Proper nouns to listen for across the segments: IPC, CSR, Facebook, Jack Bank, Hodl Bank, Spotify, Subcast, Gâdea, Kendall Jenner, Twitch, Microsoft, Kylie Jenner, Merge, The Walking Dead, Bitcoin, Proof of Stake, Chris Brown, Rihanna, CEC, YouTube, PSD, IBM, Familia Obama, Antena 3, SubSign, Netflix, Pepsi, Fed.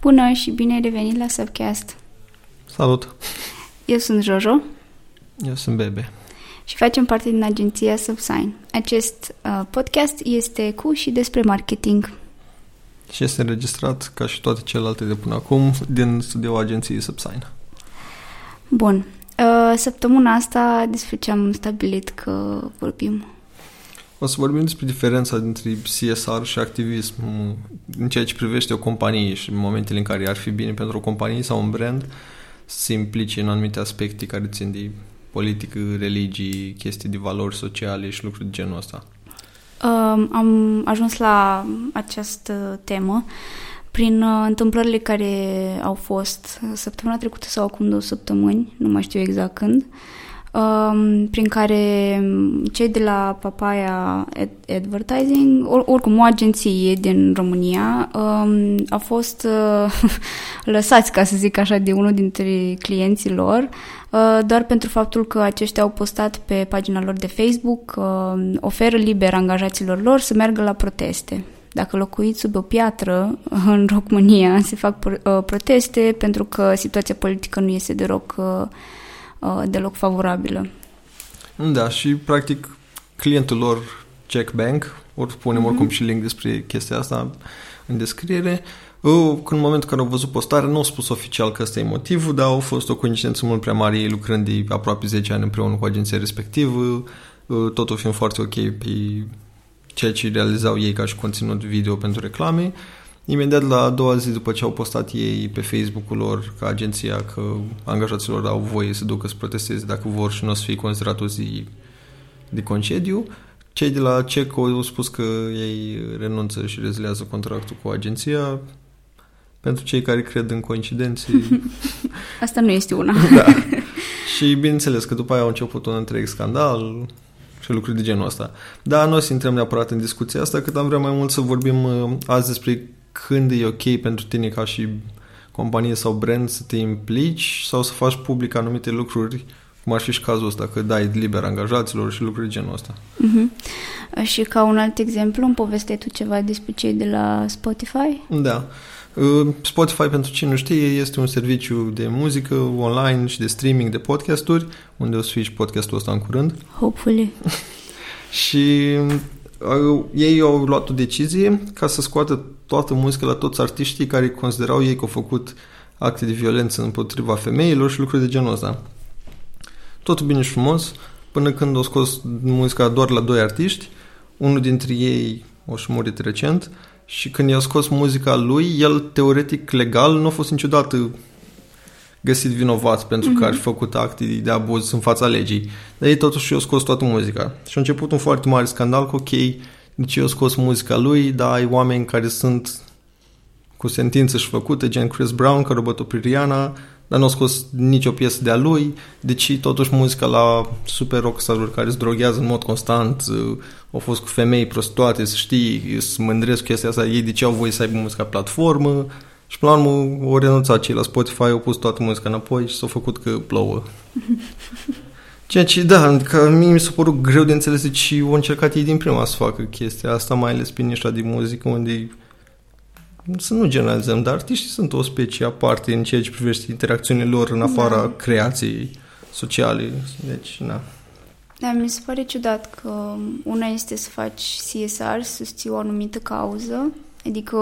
Bună și bine ai revenit la Subcast. Salut! Eu sunt Jojo. Eu sunt Bebe. Și facem parte din agenția SubSign. Acest podcast este cu și despre marketing. Și este înregistrat, ca și toate celelalte de până acum, din studioul agenției SubSign. Bun. Săptămâna asta despre ce am stabilit că vorbim. O să vorbim despre diferența dintre CSR și activism în ceea ce privește o companie și în momentele în care ar fi bine pentru o companie sau un brand să se implice în anumite aspecte care țin de politică, religii, chestii de valori sociale și lucruri de genul ăsta. Am ajuns la această temă prin întâmplările care au fost săptămâna trecută sau acum 2 săptămâni, nu mai știu exact când, prin care cei de la Papaya Advertising, oricum o agenție din România, au fost lăsați, ca să zic așa, de unul dintre clienții lor, doar pentru faptul că aceștia au postat pe pagina lor de Facebook că oferă liber angajaților lor să meargă la proteste. Dacă locuiți sub o piatră în România, se fac proteste pentru că situația politică nu este deloc favorabilă. Da, și practic clientul lor, Jack Bank, ori punem oricum și link despre chestia asta în descriere, în momentul când au văzut postarea, nu au spus oficial că ăsta e motivul, dar a fost o coincidență mult prea mare, ei lucrând de aproape 10 ani împreună cu agenția respectivă, totul fiind foarte ok pe ceea ce realizau ei ca și conținut video pentru reclame. Imediat la a doua zi, după ce au postat ei pe Facebook-ul lor ca agenția că angajaților au voie să ducă să protesteze dacă vor și nu o să fie considerat o zi de concediu, cei de la CEC au spus că ei renunță și reziliază contractul cu agenția. Pentru cei care cred în coincidențe... Asta nu este una. Da. Și bineînțeles că după aia au început un întreg scandal... lucruri de genul ăsta. Dar nu o să intrăm neapărat în discuția asta, cât am vrea mai mult să vorbim azi despre când e ok pentru tine ca și companie sau brand să te implici sau să faci public anumite lucruri, cum ar fi și cazul ăsta, că dai liber angajaților și lucruri de genul ăsta. Uh-huh. Și ca un alt exemplu, îmi povesteai tu ceva despre cei de la Spotify? Da. Spotify, pentru cine nu știe, este un serviciu de muzică online și de streaming de podcasturi, unde o să fie și podcastul ăsta în curând. Hopefully. Și ei au luat o decizie ca să scoată toată muzica la toți artiștii care considerau ei că au făcut acte de violență împotriva femeilor și lucruri de genul ăsta. Totul bine și frumos, până când au scos muzica doar la 2 artiști, unul dintre ei o și murit recent. Și când i-a scos muzica lui, el, teoretic, legal, nu a fost niciodată găsit vinovat pentru că ar fi făcut acte de abuz în fața legii. Dar ei totuși i-au scos toată muzica. Și a început un foarte mare scandal cu ok, deci i-au scos muzica lui, dar ai oameni care sunt cu sentință și făcute, gen Chris Brown, care a bătut pe Rihanna, dar nu a scos nicio piesă de-a lui, deci totuși muzica la super rockstar-uri care se droghează în mod constant, au fost cu femei prostituate, să știi, să mândresc chestia asta, ei de ce au voie să aibă muzica platformă și până la urmă au renunțat cei la Spotify, au pus toată muzica înapoi și s-au făcut că plouă. Ceea ce, da, că mie mi s-a părut greu de înțeles de ce au încercat ei din prima să facă chestia asta, mai ales pe nișa de muzică unde... Să nu generalizăm, dar artiștii sunt o specie aparte în ceea ce privește interacțiunile lor în afara creației sociale. Deci, na. Da, mi se pare ciudat că una este să faci CSR, să susții o anumită cauză, adică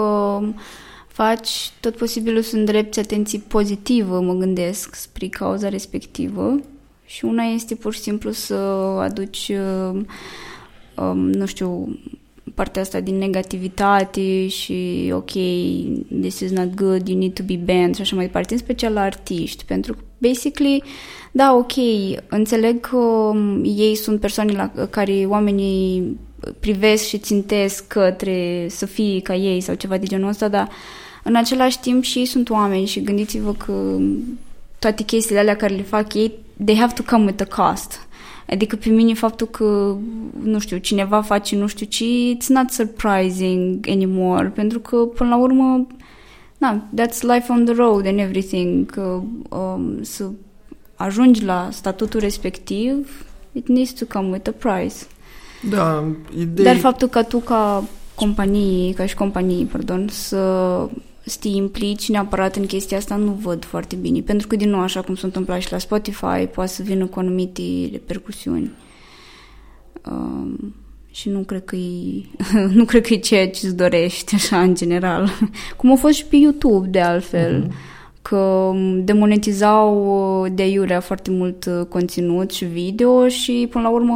faci tot posibilul să îndrepți atenție pozitivă, mă gândesc, spre cauza respectivă și una este pur și simplu să aduci, nu știu... partea asta din negativitate și ok, this is not good, you need to be banned și așa mai departe, în special la artiști, pentru că basically, da, ok, înțeleg că ei sunt persoane la care oamenii privesc și țintesc către să fie ca ei sau ceva de genul ăsta, dar în același timp și ei sunt oameni și gândiți-vă că toate chestiile alea care le fac ei, they have to come with a cost. Adică pe mine faptul că, nu știu, cineva face nu știu ce, it's not surprising anymore, pentru că, până la urmă, na, that's life on the road and everything, că să ajungi la statutul respectiv, it needs to come with a price. Da, idei... Dar faptul că tu, ca companie, ca și companie, pardon, să să te implici neapărat în chestia asta nu văd foarte bine, pentru că din nou, așa cum s-a întâmplat și la Spotify, poate să vină cu anumite repercusiuni. Și nu cred că e ceea ce îți dorești așa în general. Cum a fost și pe YouTube de altfel, că demonetizau de iurea foarte mult conținut și video și până la urmă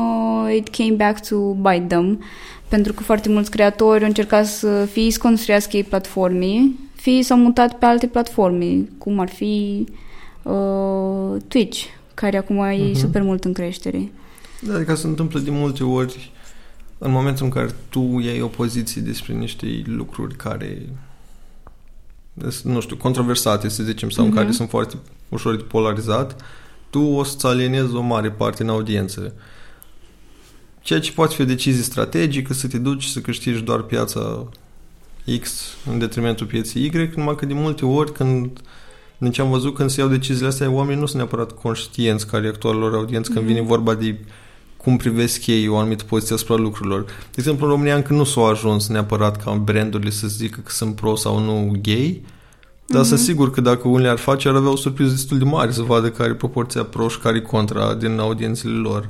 it came back to bite them, pentru că foarte mulți creatori au încercat să fie să construiască ei platforme, fie s-au mutat pe alte platforme, cum ar fi Twitch, care acum e super mult în creștere. Da, adică se întâmplă de multe ori în momentul în care tu iei o poziție despre niște lucruri care nu știu, controversate, să zicem, sau în care sunt foarte ușor de polarizat, tu o să-ți alienezi o mare parte în audiență. Ceea ce poate fi o decizie strategică, să te duci să câștigi doar piața X în detrimentul pieței Y, numai că de multe ori din ce am văzut, când se iau deciziile astea, oamenii nu sunt neapărat conștienți care e actualilor audiență când vine vorba de cum privesc ei o anumită poziție asupra lucrurilor. De exemplu, în România încă nu s-au ajuns neapărat ca brandurile să zică că sunt pro sau nu gay, dar sunt sigur că dacă unii ar face, ar avea o surpriză destul de mare să vadă care e proporția pro și care e contra din audiențele lor.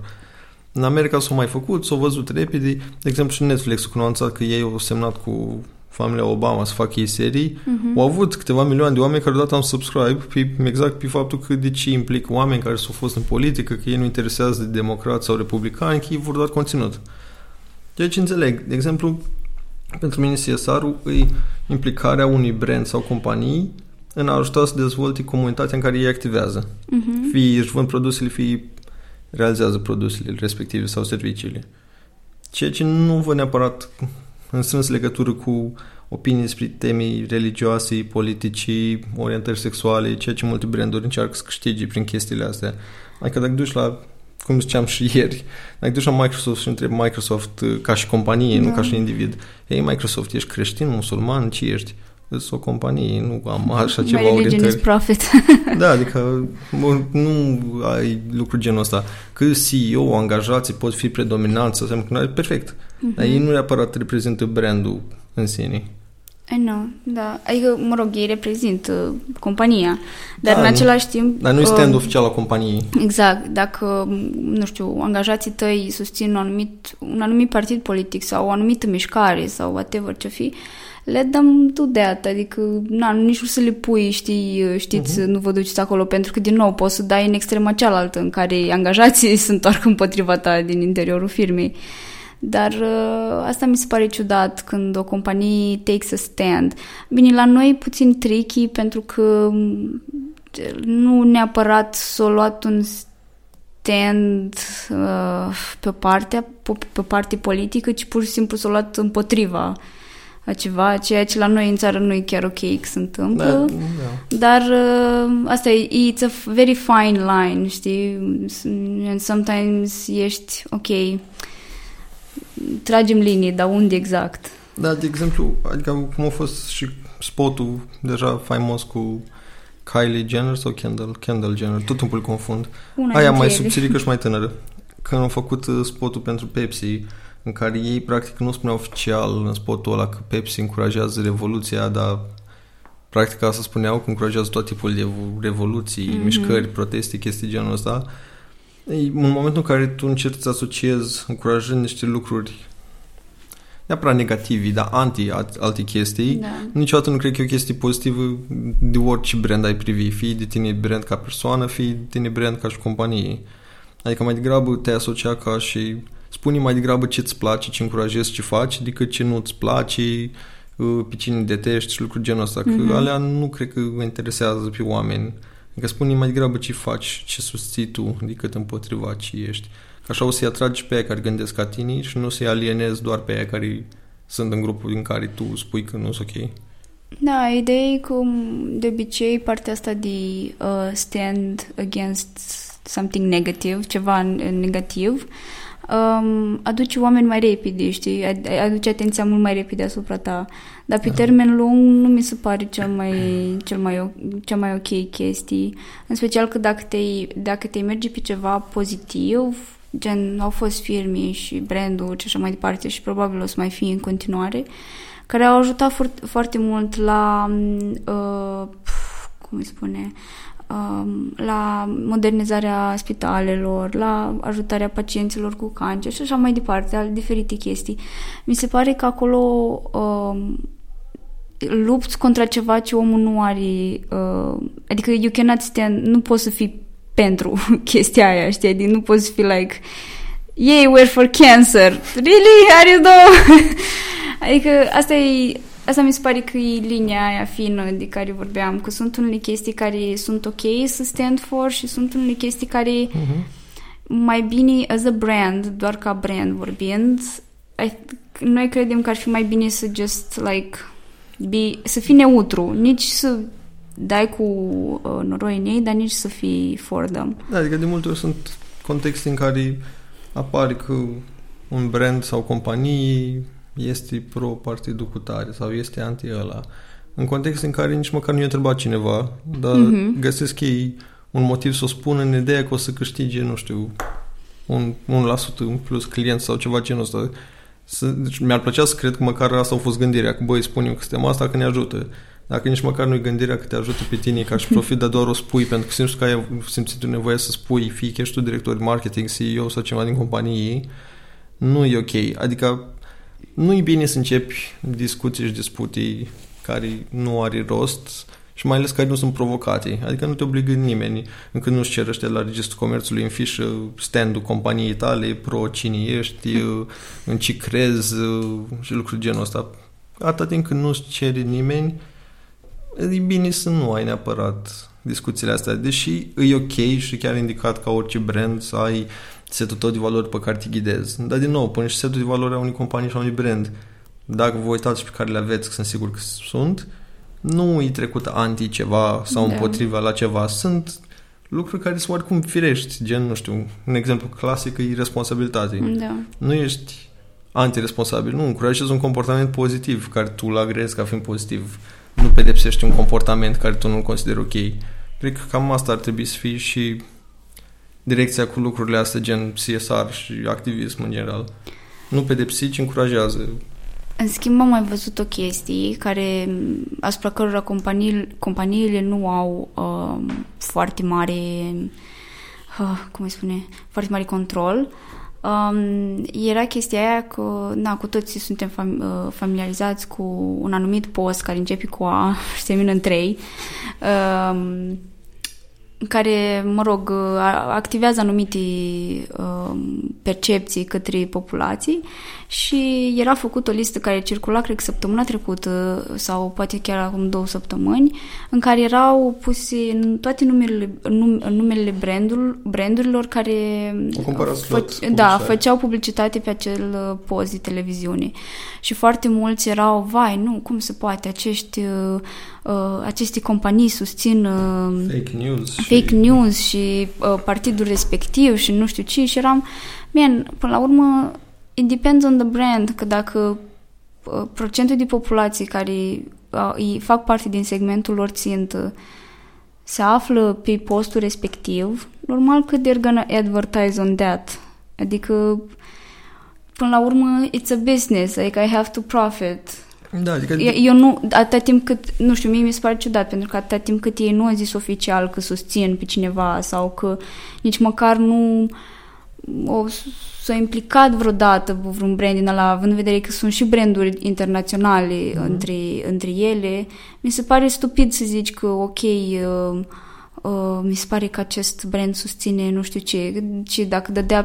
În America s-au mai făcut, s-au văzut repede. De exemplu, și Netflix, când au anunțat că ei au semnat cu Familia Obama să facă ei serii, au avut câteva milioane de oameni care odată am subscribe exact pe faptul că de ce implică oameni care s-au fost în politică, că ei nu interesează de democrați sau republicani, că ei vor dat conținut. Deci înțeleg. De exemplu, pentru mine CSR-ul e implicarea unui brand sau companii în a ajuta să dezvolte comunitatea în care ei activează. Fie își vând produsele, fie realizează produsele respective sau serviciile. Ceea ce nu vă neapărat în strâns legătură cu opinii despre teme religioase, politicii, orientări sexuale, ceea ce multe branduri încearcă să câștige prin chestiile astea. Adică dacă duci la, cum ziceam și ieri, dacă duci la Microsoft și întrebi Microsoft ca și companie, nu ca și individ, ei, Microsoft, ești creștin, musulman, ce ești? Îți o companie, nu am așa ceva orientări. Religion is profit. Da, adică nu ai lucruri genul ăsta. Că CEO, angajații pot fi predominanți, perfect. Dar ei nu neapărat reprezintă brandul în sine. Nu, da. Adică, mă rog, ei reprezintă compania. Dar da, în același timp... Dar nu este stand oficial al companiei. Exact. Dacă, nu știu, angajații tăi susțin un anumit partid politic sau o anumită mișcare sau whatever ce fi, le dăm tu de atât, adică na, nici nu să le pui, știți, nu vă duceți acolo, pentru că din nou poți să dai în extrema cealaltă în care angajații se întorc împotriva ta din interiorul firmei. Dar asta mi se pare ciudat când o companie takes a stand. Bine, la noi puțin tricky pentru că nu neapărat s-a luat un stand pe partea politică, ci pur și simplu s-a luat împotriva a ceva, ceea ce la noi în țară nu e chiar ok că se întâmplă, da. Dar asta e, it's a very fine line, știi? And sometimes ești, ok, tragem linii, dar unde exact? Da, de exemplu, adică cum a fost și spotul deja faimos cu Kylie Jenner sau Kendall Jenner, tot timpul îl confund. Aia mai subțirică și mai tânără. Când au făcut spotul pentru Pepsi, în care ei practic nu spuneau oficial în spotul ăla că Pepsi încurajează revoluția, dar practic asta spuneau, că încurajează tot tipul de revoluții, mișcări, proteste, chestii genul ăsta. În momentul în care tu încerci să asociezi încurajând niște lucruri neapărat negativi, dar anti-alte chestii, da, niciodată nu cred că e o chestie pozitivă de orice brand ai privi, fie de tine brand ca persoană, fie de tine brand ca și companie. Adică mai degrabă te asocia ca și... Spune mai degrabă ce-ți place, ce încurajezi, ce faci, decât ce nu-ți place, pe cine detești și lucruri genul ăsta. Că alea nu cred că interesează pe oameni. Adică spune mai degrabă ce faci, ce susții tu, decât împotriva ce ești. Că așa o să-i atragi pe aia care gândesc ca tine și nu o să-i alienezi doar pe aia care sunt în grupul în care tu spui că nu-s ok. Da, ideea e că de obicei partea asta de stand against something negative, ceva negativ, aduce oameni mai repede, știi? Aduce atenția mult mai repede asupra ta. Dar pe termen lung nu mi se pare cea mai ok chestii. În special că dacă te mergi pe ceva pozitiv, gen au fost firme și branduri și așa mai departe și probabil o să mai fie în continuare, care au ajutat foarte mult la cum îi spune, la modernizarea spitalelor, la ajutarea pacienților cu cancer și așa mai departe, la diferite chestii. Mi se pare că acolo lupți contra ceva ce omul nu are, adică you cannot stand, nu poți să fii pentru chestia aia, știi? Adică nu poți să fii like, yay, we're for cancer. Really? Are you though? Adică asta mi se pare că e linia aia fină de care vorbeam, că sunt unele chestii care sunt ok să stand for și sunt unele chestii care mai bine as a brand, doar ca brand vorbind, noi credem că ar fi mai bine să just like să fii neutru, nici să dai cu noroi în ei, dar nici să fii for them. Da, adică de multe ori sunt contexte în care apare că un brand sau companie este pro-partidul cu tare sau este anti-ăla. În context în care nici măcar nu i-a întrebat cineva, dar găsesc ei un motiv să o spună în ideea că o să câștige, nu știu, un 1% în plus client sau ceva genul ăsta. Deci mi-ar plăcea să cred că măcar asta a fost gândirea, că băi, spune-mi că suntem asta, că ne ajută. Dacă nici măcar nu-i gândirea că te ajută pe tine ca și profit, dar doar o spui, pentru că simți că ai simțit nevoia să spui, fie că ești tu director de marketing, CEO sau ceva din companie, nu e ok. Adică nu-i bine să începi discuții și disputii care nu are rost și mai ales care nu sunt provocate. Adică nu te obligă nimeni, încă nu-și cerăște la Registrul Comerțului în fișă stand-ul companiei tale, pro cine ești, în ce crezi și lucruri genul ăsta. Atâta timp când nu-și cere nimeni, e bine să nu ai neapărat discuțiile astea. Deși e ok și chiar indicat ca orice brand să ai setul tot de valori pe care te ghidezi. Dar, din nou, până și setul de valori a unei companii și a unui brand, dacă vă uitați pe care le aveți, că sunt sigur că sunt, nu e trecut anti-ceva sau împotriva la ceva. Sunt lucruri care sunt oricum firești, gen, nu știu, un exemplu clasic e responsabilitate. Da. Nu ești anti-responsabil, nu, încurajezi un comportament pozitiv, care tu îl agrezi ca fiind pozitiv. Nu pedepsești un comportament care tu nu-l consideri ok. Cred că cam asta ar trebui să fie și direcția cu lucrurile astea, gen CSR și activism în general. Nu pedepsi, ci încurajează. În schimb, am mai văzut o chestie care, asupra cărora companiile nu au foarte mare cum îi spune, foarte mare control. Era chestia aia că, na, cu toții suntem familiarizați cu un anumit post care începe cu A și termină în 3, care, mă rog, activează anumite percepții către populații și era făcut o listă care circula, cred că săptămâna trecută sau poate chiar acum 2 săptămâni, în care erau puse toate numerele brandurilor care făceau publicitate pe acel post de televiziune. Și foarte mulți erau, vai, nu, cum se poate, aceste companii susțin fake news și partidul respectiv și nu știu ce, și eram, până la urmă it depends on the brand, că dacă procentul de populație care îi fac parte din segmentul lor țintă se află pe postul respectiv, normal că they're gonna advertise on that. Adică până la urmă it's a business, like I have to profit. Da, adică eu nu, atâta timp cât, nu știu, mie mi se pare ciudat, pentru că atâta timp cât ei nu au zis oficial că susțin pe cineva sau că nici măcar nu s-a implicat vreodată vreun brand din ăla, având în vedere că sunt și branduri internaționale între ele, mi se pare stupid să zici că ok, mi se pare că acest brand susține nu știu ce, ci dacă dădea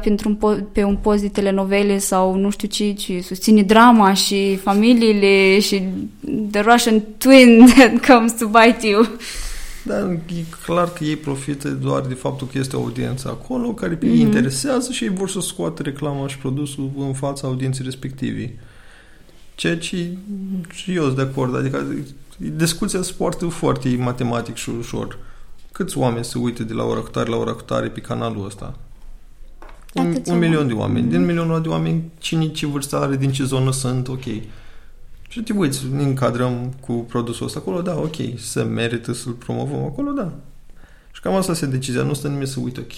pe un post de telenovele sau nu știu ce, ci susține drama și familiile și the Russian twin that comes to bite you. Dar e clar că ei profită doar de faptul că este o audiență acolo care pe ei interesează și ei vor să scoată reclama și produsul în fața audienței respective. Ceea ce și eu sunt de acord, adică discuția se poartă foarte matematic și ușor. Câți oameni se uită de la ora cu tare la ora cu tare pe canalul ăsta? Un milion de oameni. Din milionul de oameni, cine ce vârstă are, din ce zonă sunt, ok. Și te uiți, ne încadrăm cu produsul ăsta acolo, da, ok. Se merită să-l promovăm acolo, da. Și cam asta se decizia. Nu stă nimeni să uită, ok,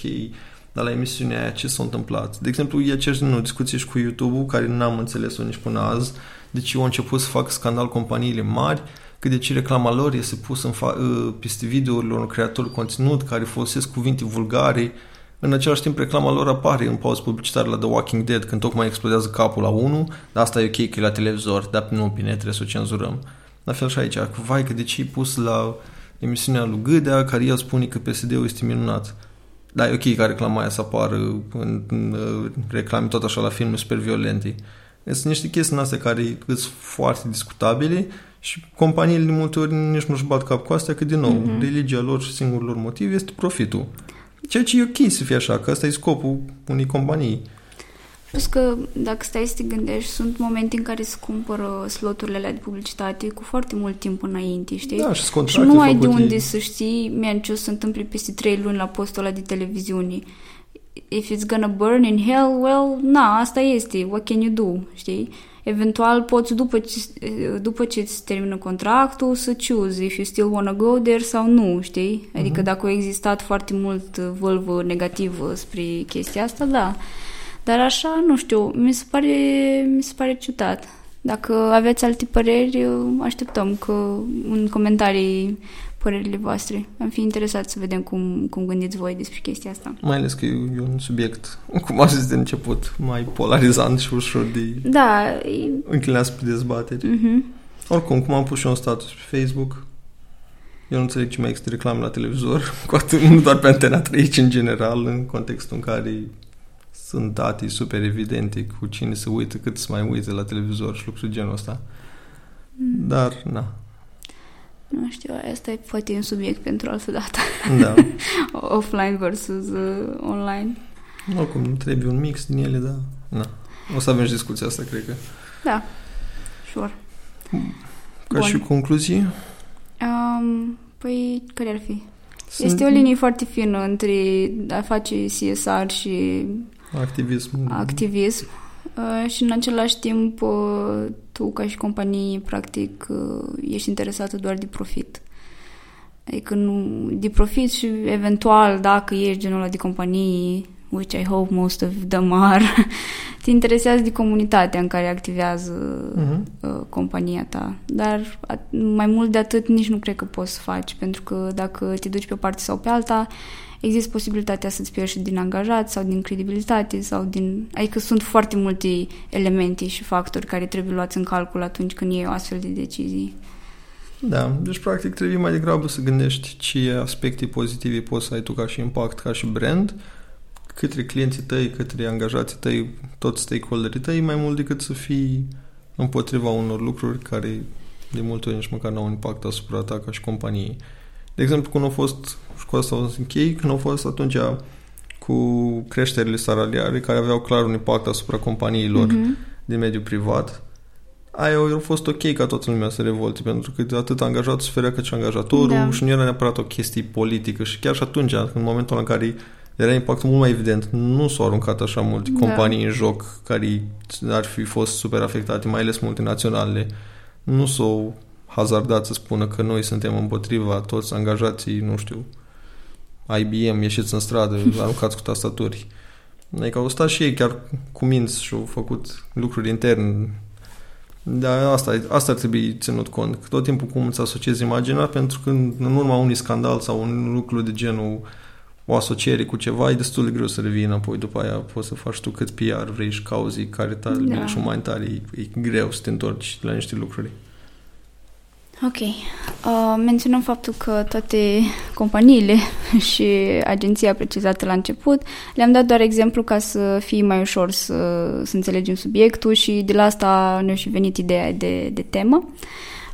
dar la emisiunea aia ce s-a întâmplat. De exemplu, e aceeași discuție și cu YouTube-ul, care n-am înțeles-o nici până azi, Deci eu am început să fac scandal companiile mari, cât de ce reclama lor este pusă în peste videourilor unor creatori conținut care folosesc cuvinte vulgare. În același timp, reclama lor apare în pauză publicitară la The Walking Dead, când tocmai explodează capul la unul, dar asta e ok că e la televizor, dar nu, bine, trebuie să o cenzurăm. La fel și aici, că vai, că de ce e pus la emisiunea lui Gâdea, care el spune că PSD-ul este minunat. Da, e ok ca reclama aia să apară în reclame tot așa la filme super violente. Sunt niște chestii în astea care sunt foarte discutabile și companiile de multe ori nici nu-și bat cap cu astea, că din nou, religia lor și singurul lor motiv este profitul. Ceea ce e ok să fie așa, că ăsta e scopul unei companii. Plus că, dacă stai să te gândești, sunt momente în care se cumpără sloturile alea de publicitate cu foarte mult timp înainte, știi? Da, și nu ai de unde să știi, man, ce o să se întâmple peste 3 luni la postul ăla de televiziune. If it's gonna burn in hell, well, na, asta este, what can you do, știi? Eventual poți, după ce îți termină contractul, să choose if you still wanna go there sau nu, știi? Adică dacă a existat foarte mult vâlvă negativă spre chestia asta, da. Dar așa, nu știu, mi se pare ciudat. Dacă aveți alte păreri, așteptăm că în comentarii părerile voastre. Am fi interesat să vedem cum gândiți voi despre chestia asta. Mai ales că e un subiect, cum am zis de început, mai polarizant și ușor de... Da. Înclinat spre dezbateri. Oricum, cum am pus și un status pe Facebook, eu nu înțeleg ce mai există reclame la televizor, cu atât, nu doar pe Antena 3, ci în general, în contextul în care... Sunt date super evidente cu cine se uită, cât se mai uită la televizor și lucruri genul ăsta. Dar, na. Nu știu, asta e poate un subiect pentru altă dată. Da. Offline versus online. Oricum, trebuie un mix din ele, dar... Na. O să avem și discuția asta, cred că. Da. Sure. Ca Bun. Și concluzii? Păi, care ar fi? Este o linie foarte fină între a face CSR și... Activism. Și în același timp tu ca și companie practic ești interesată doar de profit. Adică nu de profit și eventual dacă ești genul ăla de companii, which I hope most of them are, te interesează de comunitatea în care activează compania ta. Dar mai mult de atât nici nu cred că poți să faci, pentru că dacă te duci pe o parte sau pe alta, există posibilitatea să-ți pierzi și din angajat sau din credibilitate sau din... Adică sunt foarte multe elemente și factori care trebuie luați în calcul atunci când iei o astfel de decizii. Da, deci practic trebuie mai degrabă să gândești ce aspecte pozitive poți să ai tu ca și impact, ca și brand, către clienții tăi, către angajații tăi, toți stakeholderii tăi, mai mult decât să fii împotriva unor lucruri care de multe ori nici măcar n-au un impact asupra ta ca și companiei. De exemplu, când au fost, și cu asta o să închei, când au fost atunci cu creșterile salariale care aveau clar un impact asupra companiilor din mediul privat, aia a fost ok ca toată lumea să revolte, pentru că atât angajatul suferea cât și angajatorul și nu era neapărat o chestie politică. Și chiar și atunci, în momentul în care era impactul mult mai evident, nu s-au aruncat așa multe companii în joc care ar fi fost super afectate, mai ales multinaționale. Nu s-au hazardat să spună că noi suntem împotriva, toți angajații, nu știu, IBM, ieșiți în stradă, aruncați cu tastaturi. Adică au stat și ei chiar cu minți și au făcut lucruri interne. Dar asta ar trebui ținut cont. Că tot timpul cum îți asociezi imaginea, pentru că în urma unui scandal sau un lucru de genul o asociere cu ceva, e destul de greu să revii înapoi. După aia poți să faci tu cât PR vrei și cauzii caritabile și umanitare. E greu să te întorci la niște lucruri. Ok. Menționăm faptul că toate companiile și agenția precizată la început le-am dat doar exemplu ca să fie mai ușor să înțelegem subiectul și de la asta ne-a și venit ideea de temă.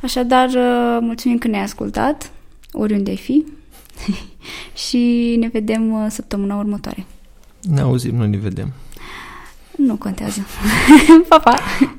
Așadar, mulțumim că ne-ai ascultat, oriunde ai fi, și ne vedem săptămâna următoare. Ne auzim, nu ne vedem. Nu contează. Pa, pa!